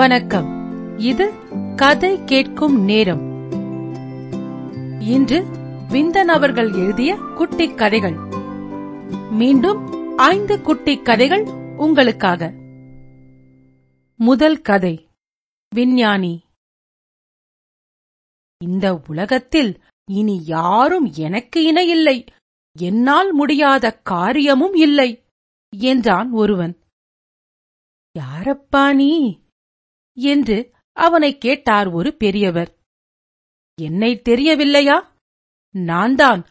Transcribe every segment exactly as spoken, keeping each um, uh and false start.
வணக்கம். இது கதை கேட்கும் நேரம். இன்று விந்தன் அவர்கள் எழுதிய குட்டி கதைகள். மீண்டும் ஐந்து குட்டி கதைகள் உங்களுக்காக. முதல் கதை, விஞ்ஞானி. இந்த உலகத்தில் இனி யாரும் எனக்கு இணையில்லை, என்னால் முடியாத காரியமும் இல்லை என்றான் ஒருவன். யாரப்பா நீ என்று அவனை கேட்டார் ஒரு பெரியவர். என்னை தெரியவில்லையா? நான்தான்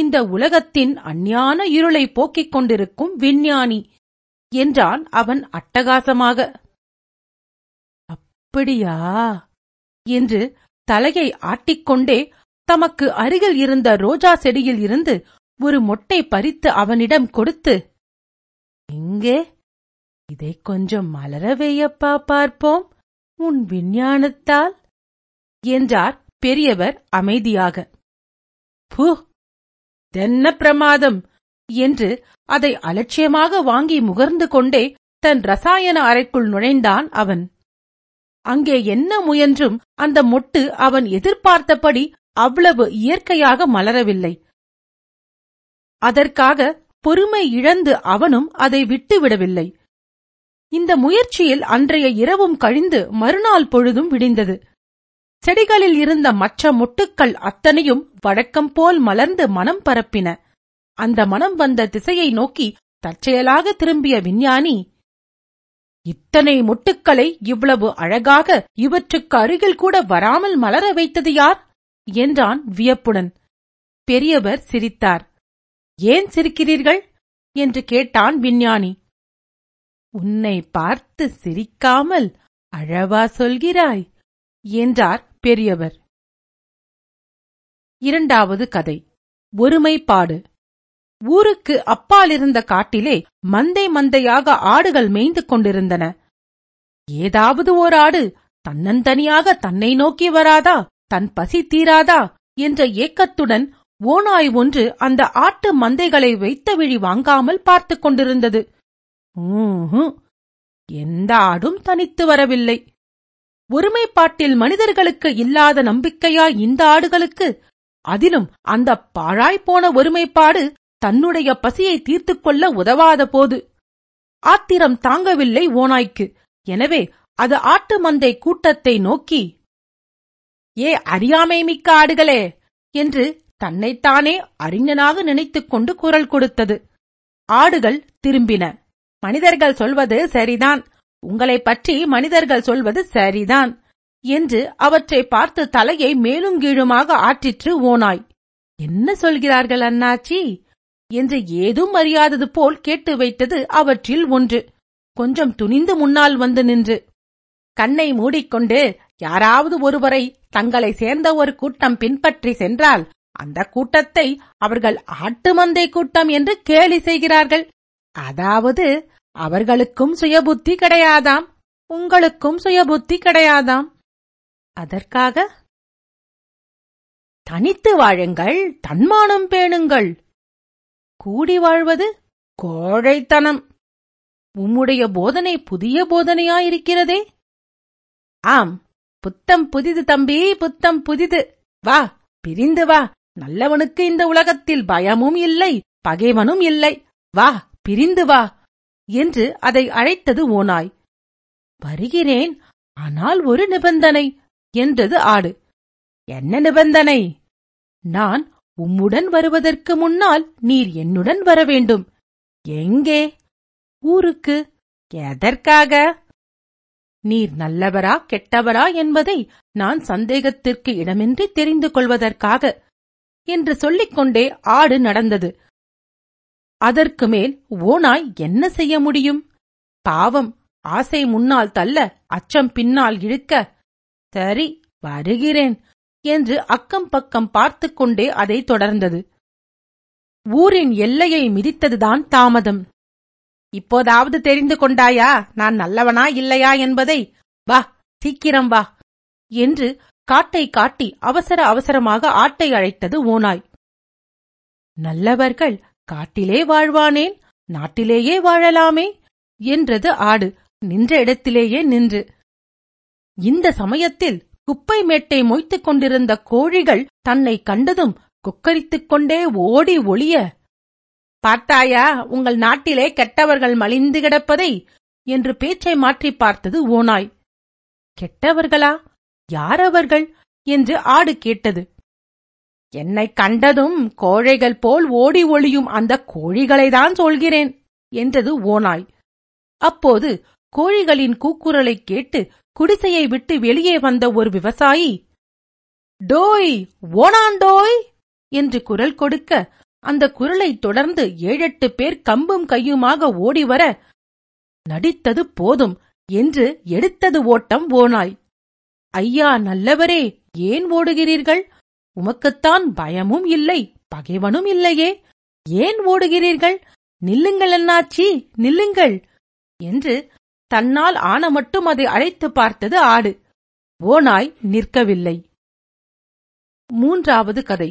இந்த உலகத்தின் அஞ்ஞான இருளை போக்கிக் கொண்டிருக்கும் விஞ்ஞானி என்றான் அவன் அட்டகாசமாக. அப்படியா என்று தலையை ஆட்டிக்கொண்டே தமக்கு அருகில் இருந்த ரோஜா செடியில் இருந்து ஒரு மொட்டை பறித்து அவனிடம் கொடுத்து, இங்கே இதை கொஞ்சம் மலரவையப்பா, பார்ப்போம் உன் விஞ்ஞானத்தால் என்றார் பெரியவர் அமைதியாக. பூ, தென்ன பிரமாதம் என்று அதை அலட்சியமாக வாங்கி முகர்ந்து கொண்டே தன் ரசாயன அறைக்குள் நுழைந்தான் அவன். அங்கே என்ன முயன்றும் அந்த மொட்டு அவன் எதிர்பார்த்தபடி அவ்வளவு இயற்கையாக மலரவில்லை. அதற்காக பொறுமை இழந்து அவனும் அதை விட்டுவிடவில்லை. இந்த முயற்சியில் அன்றைய இரவும் கழிந்து மறுநாள் பொழுதும் விடிந்தது. செடிகளில் இருந்த மற்ற மொட்டுக்கள் அத்தனையும் வழக்கம் போல் மலர்ந்து மனம் பரப்பின. அந்த மனம் வந்த திசையை நோக்கி தற்செயலாக திரும்பிய விஞ்ஞானி, இத்தனை மொட்டுக்களை இவ்வளவு அழகாக இவற்றுக்கு அருகில் கூட வராமல் மலர வைத்தது யார் என்றான் வியப்புடன். பெரியவர் சிரித்தார். ஏன் சிரிக்கிறீர்கள் என்று கேட்டான் விஞ்ஞானி. உன்னை பார்த்து சிரிக்காமல் அழவா சொல்கிறாய் என்றார் பெரியவர். இரண்டாவது கதை, ஒருமைப்பாடு. ஊருக்கு அப்பாலிருந்த காட்டிலே மந்தை மந்தையாக ஆடுகள் மேய்ந்து கொண்டிருந்தன. ஏதாவது ஓர் ஆடு தன்னந்தனியாக தன்னை நோக்கி வராதா, தன் பசி தீராதா என்ற ஏக்கத்துடன் ஓநாய் ஒன்று அந்த ஆட்டு மந்தைகளை வைத்த விழி வாங்காமல் பார்த்து கொண்டிருந்தது. ஊஹும், எந்த ஆடும் தனித்து வரவில்லை. ஒருமைப்பாட்டில் மனிதர்களுக்கு இல்லாத நம்பிக்கையா இந்த ஆடுகளுக்கு? அதிலும் அந்த பாழாய்போன ஒருமைப்பாடு தன்னுடைய பசியை தீர்த்து கொள்ள உதவாத போது ஆத்திரம் தாங்கவில்லை ஓநாய்க்கு. எனவே அது ஆட்டு மந்தை கூட்டத்தை நோக்கி, ஏ அறியாமை மிக்க ஆடுகளே என்று தன்னைத்தானே அறிஞனாக நினைத்துக் கொண்டு குரல் கொடுத்தது. ஆடுகள் திரும்பின. மனிதர்கள் சொல்வது சரிதான், உங்களை பற்றி மனிதர்கள் சொல்வது சரிதான் என்று அவற்றை பார்த்து தலையை மேலும் கீழுமாக ஆற்றிற்று ஓனாய். என்ன சொல்கிறார்கள் அண்ணாச்சி என்று ஏதும் அறியாதது போல் கேட்டு வைத்தது அவற்றில் ஒன்று. கொஞ்சம் துணிந்து முன்னால் வந்து நின்று, கண்ணை மூடிக்கொண்டு யாராவது ஒருவரை தங்களை சேர்ந்த ஒரு கூட்டம் பின்பற்றி சென்றால் அந்த கூட்டத்தை அவர்கள் ஆட்டு மந்தை கூட்டம் என்று கேலி செய்கிறார்கள். அதாவது அவர்களுக்கும் சுயபுத்தி கிடையாதாம், உங்களுக்கும் சுயபுத்தி கிடையாதாம். அதற்காக தனித்து வாழுங்கள், தன்மானம் பேணுங்கள். கூடி வாழ்வது கோழைத்தனம். உம்முடைய போதனை புதிய போதனையாயிருக்கிறதே. ஆம், புத்தம் புதிது தம்பி, புத்தம் புதிது. வா, பிரிந்து வா. நல்லவனுக்கு இந்த உலகத்தில் பயமும் இல்லை, பகைவனும் இல்லை. வா, பிரிந்து வா என்று அதை அழைத்தது ஓனாய். வருகிறேன், ஆனால் ஒரு நிபந்தனை என்றது ஆடு. என்ன நிபந்தனை? நான் உம்முடன் வருவதற்கு முன்னால் நீர் என்னுடன் வர வேண்டும். எங்கே? ஊருக்கு. எதற்காக? நீர் நல்லவரா கெட்டவரா என்பதை நான் சந்தேகத்திற்கு இடமின்றி தெரிந்து கொள்வதற்காக என்று சொல்லிக்கொண்டே ஆடு நடந்தது. அதற்கு மேல் ஓனாய் என்ன செய்ய முடியும்? பாவம், ஆசை முன்னால் தள்ள, அச்சம் பின்னால் இழுக்க. சரி, வருகிறேன் என்று அக்கம் பக்கம் பார்த்து கொண்டே அதை தொடர்ந்தது. ஊரின் எல்லையை மிதித்ததுதான் தாமதம். இப்போதாவது தெரிந்து கொண்டாயா நான் நல்லவனா இல்லையா என்பதை? வா, சீக்கிரம் வா என்று காட்டை காட்டி அவசர அவசரமாக ஆட்டை அழைத்தது ஓனாய். நல்லவர்கள் காட்டிலே வாழ்வானேன், நாட்டிலேயே வாழலாமே என்றது ஆடு நின்ற இடத்திலேயே நின்று. இந்த சமயத்தில் குப்பை மேட்டை மொய்த்துக் கொண்டிருந்த கோழிகள் தன்னை கண்டதும் கொக்கரித்துக் கொண்டே ஓடி ஒளிய, "பார்த்தாயா, உங்கள் நாட்டிலே கெட்டவர்கள் மலிந்து கிடப்பதை?" என்று பேச்சை மாற்றி பார்த்தது ஓநாய். "கெட்டவர்களா? யாரவர்கள்?" என்று ஆடு கேட்டது. "என்னை கண்டதும் கோழைகள் போல் ஓடி ஒளியும் அந்த கோழிகளைதான் சொல்கிறேன்" என்றது ஓநாய். அப்போது கோழிகளின் கூக்குரலை கேட்டு குடிசையை விட்டு வெளியே வந்த ஒரு விவசாயி, "டோய், ஓனாண்டோய்!" என்று குரல் கொடுக்க, அந்த குரலை தொடர்ந்து ஏழெட்டு பேர் கம்பும் கையுமாக ஓடிவர, "நடித்தது போதும்" என்று எடுத்தது ஓட்டம் ஓநாய். "ஐயா நல்லவரே, ஏன் ஓடுகிறீர்கள்? உமக்குத்தான் பயமும் இல்லை, பகைவனும் இல்லையே, ஏன் ஓடுகிறீர்கள்? நில்லுங்கள் அண்ணாச்சி, நில்லுங்கள்!" என்று தன்னால் ஆன மட்டும் அதை அழைத்து பார்த்தது ஆடு. ஓநாய் நிற்கவில்லை. மூன்றாவது கதை.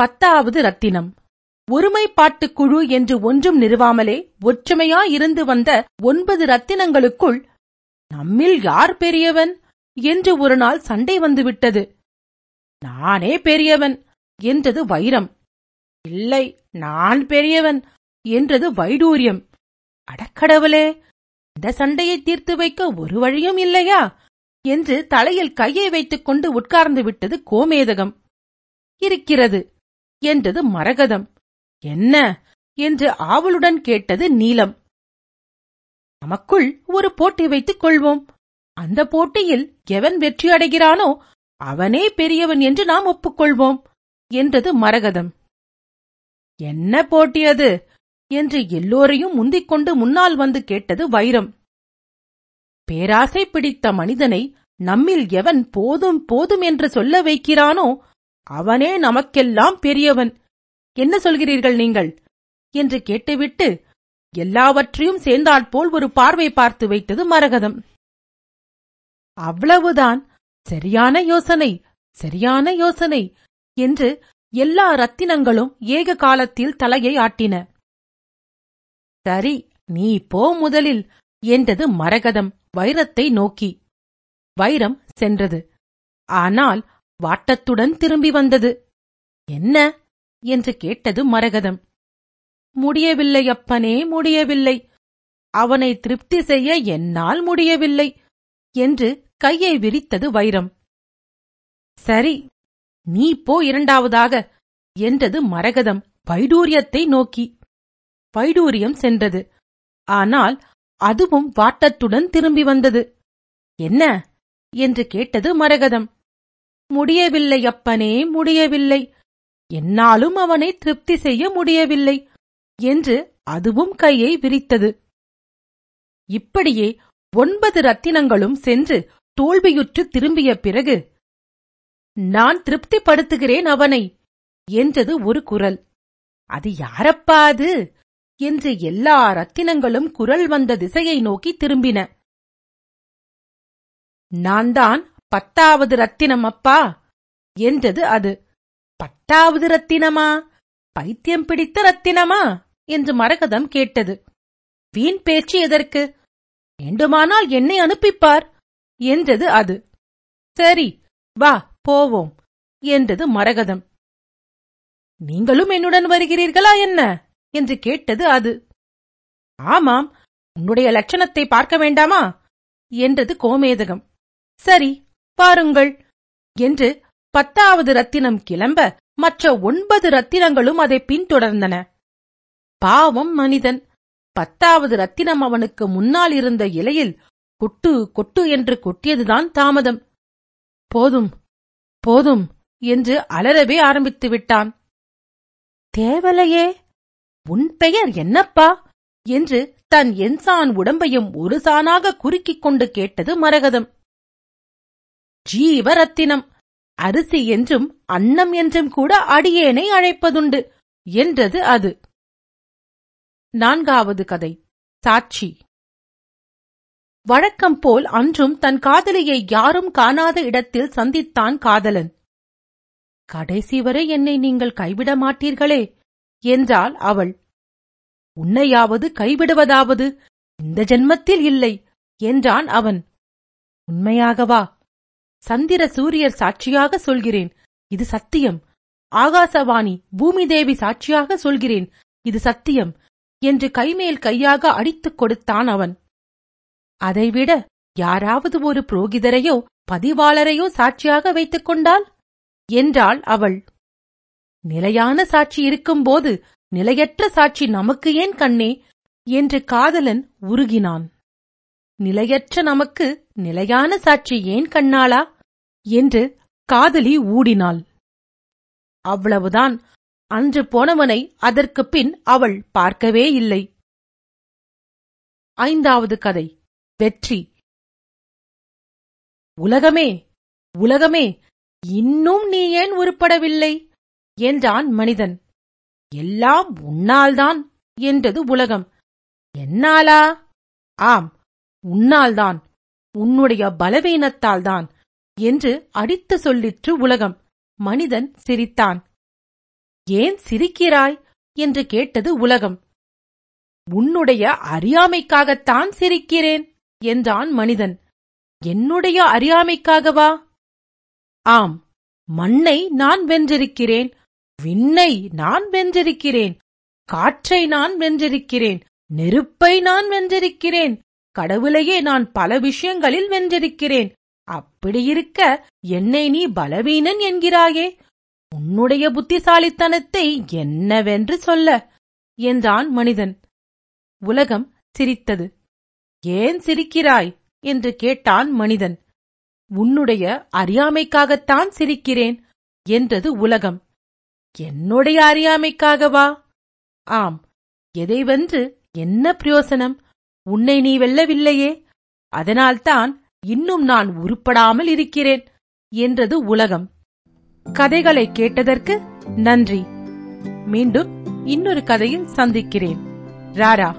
பத்தாவது ரத்தினம். ஒருமைப்பாட்டு குழு என்று ஒன்றும் நிறுவாமலே ஒற்றுமையாயிருந்து வந்த ஒன்பது ரத்தினங்களுக்குள் நம்மில் யார் பெரியவன் என்று ஒரு நாள் சண்டை வந்துவிட்டது. "நானே பெரியவன்" என்றது வைரம். "இல்லை, நான் பெரியவன்" என்றது வைடூரியம். "அடக்கடவுளே, இந்த சண்டையை தீர்த்து வைக்க ஒரு வழியும் இல்லையா?" என்று தலையில் கையை வைத்துக் கொண்டு உட்கார்ந்து விட்டது கோமேதகம். "இருக்கிறது" என்றது மரகதம். "என்ன?" என்று ஆவலுடன் கேட்டது நீலம். "நமக்குள் ஒரு போட்டி வைத்துக் கொள்வோம். அந்த போட்டியில் எவன் வெற்றியடைகிறானோ அவனே பெரியவன் என்று நாம் ஒப்புக்கொள்வோம்" என்றது மரகதம். "என்ன போட்டி அது?" என்று எல்லோரையும் முந்திக்கொண்டு முன்னால் வந்து கேட்டது வைரம். "பேராசை பிடித்த மனிதனை நம்மில் எவன் போதும் போதும் என்று சொல்ல வைக்கிறானோ அவனே நமக்கெல்லாம் பெரியவன். என்ன சொல்கிறீர்கள் நீங்கள்?" என்று கேட்டுவிட்டு எல்லாவற்றையும் சேர்ந்தாற்போல் ஒரு பார்வை பார்த்து வைத்தது மரகதம். "அவ்வளவுதான், சரியான யோசனை, சரியான யோசனை" என்று எல்லா ரத்தினங்களும் ஏக காலத்தில் தலையை ஆட்டின. "சரி, நீ போ முதலில்" என்றது மரகதம் வைரத்தை நோக்கி. வைரம் சென்றது. ஆனால் வாட்டத்துடன் திரும்பி வந்தது. "என்ன?" என்று கேட்டது மரகதம். "முடியவில்லை அப்பனே, முடியவில்லை. அவனை திருப்தி செய்ய என்னால் முடியவில்லை" என்று கையை விரித்தது வைரம். "சரி, நீ போ இரண்டாவதாக" என்றது மரகதம் வைடூரியத்தை நோக்கி. வைடூரியம் சென்றது. ஆனால் அதுவும் வாட்டத்துடன் திரும்பி வந்தது. "என்ன?" என்று கேட்டது மரகதம். "முடியவில்லை அப்பனே, முடியவில்லை. என்னாலும் அவனை திருப்தி செய்ய முடியவில்லை" என்று அதுவும் கையை விரித்தது. இப்படியே ஒன்பது ரத்தினங்களும் சென்று தோல்வியுற்று திரும்பிய பிறகு, "நான் திருப்திப்படுத்துகிறேன் அவனை" என்றது ஒரு குரல். "அது யாரப்பா அது?" என்று எல்லா ரத்தினங்களும் குரல் வந்த திசையை நோக்கி திரும்பின. "நான் தான் பத்தாவது ரத்தினம் அப்பா" என்றது அது. "பத்தாவது ரத்தினமா? பைத்தியம் பிடித்த ரத்தினமா?" என்று மரகதம் கேட்டது. "வீண் பேச்சு எதற்கு? வேண்டுமானால் என்னை அனுப்பிப்பார்" என்றது அது. "சரி, வா போவோம்" என்றது மரகதம். "நீங்களும் என்னுடன் வருகிறீர்களா என்ன?" என்று கேட்டது அது. "ஆமாம், உன்னுடைய லட்சணத்தை பார்க்க வேண்டாமா?" என்றது கோமேதகம். "சரி, பாருங்கள்" என்று பத்தாவது ரத்தினம் கிளம்ப மற்ற ஒன்பது ரத்தினங்களும் அதை பின்தொடர்ந்தன. பாவம் மனிதன். பத்தாவது ரத்தினம் அவனுக்கு முன்னால் இருந்த இலையில் கொட்டு கொட்டு என்று கொட்டியதுதான் தாமதம். "போதும் போதும்" என்று அலறவே ஆரம்பித்து விட்டான். "தேவலையே, உன் பெயர் என்னப்பா?" என்று தன் என்சான் உடம்பையும் ஒரு சானாக குறுக்கிக் கொண்டு கேட்டது மரகதம். "ஜீவரத்தினம். அரிசி என்றும் அன்னம் என்றும் கூட அடியேனை அழைப்பதுண்டு" என்றது அது. நான்காவது கதை. சாட்சி. வழக்கம் போல் அன்றும் தன் காதலியை யாரும் காணாத இடத்தில் சந்தித்தான் காதலன். "கடைசி வரை என்னை நீங்கள் கைவிட மாட்டீர்களே" என்றாள் அவள். "உன்னையாவது கைவிடுவதாவது இந்த ஜென்மத்தில் இல்லை" என்றான் அவன். உண்மையாகவா? சந்திர சூரியர் சாட்சியாக சொல்கிறேன், இது சத்தியம். ஆகாசவாணி பூமி தேவி சாட்சியாக சொல்கிறேன், இது சத்தியம் என்று கைமேல் கையாக அடித்துக் கொடுத்தான் அவன். அதைவிட யாராவது ஒரு புரோகிதரையோ பதிவாளரையோ சாட்சியாக வைத்துக் கொண்டாள் என்றாள் அவள். நிலையான சாட்சி இருக்கும்போது நிலையற்ற சாட்சி நமக்கு ஏன் கண்ணே என்று காதலன் உருகினான். நிலையற்ற நமக்கு நிலையான சாட்சி ஏன் கண்ணாளா என்று காதலி ஊடினாள். அவ்வளவுதான், அன்று போனவனை அதற்கு பின் அவள் பார்க்கவே இல்லை. ஐந்தாவது கதை வெற்றி. உலகமே உலகமே, இன்னும் நீ ஏன் உருப்படவில்லை என்றான் மனிதன். எல்லாம் உன்னால்தான் என்றது உலகம். என்னாலா? ஆம், உன்னால்தான், உன்னுடைய பலவீனத்தால்தான் என்று அடித்து சொல்லிற்று உலகம். மனிதன் சிரித்தான். ஏன் சிரிக்கிறாய் என்று கேட்டது உலகம். உன்னுடைய அறியாமைக்காகத்தான் சிரிக்கிறேன் என்றான் மனிதன். என்னுடைய அறியாமைக்காகவா? ஆம், மண்ணை நான் வென்றிருக்கிறேன், விண்ணை நான் வென்றிருக்கிறேன், காற்றை நான் வென்றிருக்கிறேன், நெருப்பை நான் வென்றிருக்கிறேன், கடவுளையே நான் பல விஷயங்களில் வென்றிருக்கிறேன். அப்படியிருக்க என்னை நீ பலவீனன் என்கிறாயே, உன்னுடைய புத்திசாலித்தனத்தை என்னவென்று சொல்ல என்றான் மனிதன். உலகம் சிரித்தது. ஏன் சிரிக்கிறாய் என்று கேட்டான் மனிதன். உன்னுடைய அறியாமைக்காகத்தான் சிரிக்கிறேன் என்றது உலகம். என்னுடைய அறியாமைக்காகவா? ஆம், எதை வென்று என்ன பிரயோசனம்? உன்னை நீ வெல்லவில்லையே, அதனால்தான் இன்னும் நான் உருப்படாமல் இருக்கிறேன் என்றது உலகம். கதைகளை கேட்டதற்கு நன்றி. மீண்டும் இன்னொரு கதையில் சந்திக்கிறேன். ராரா.